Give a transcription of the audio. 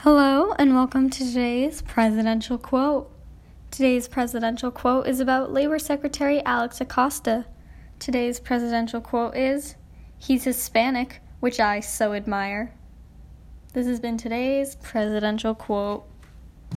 Hello, and welcome to today's presidential quote. Today's presidential quote is about Labor Secretary Alex Acosta. Today's presidential quote is, "He's Hispanic, which I so admire." This has been today's presidential quote.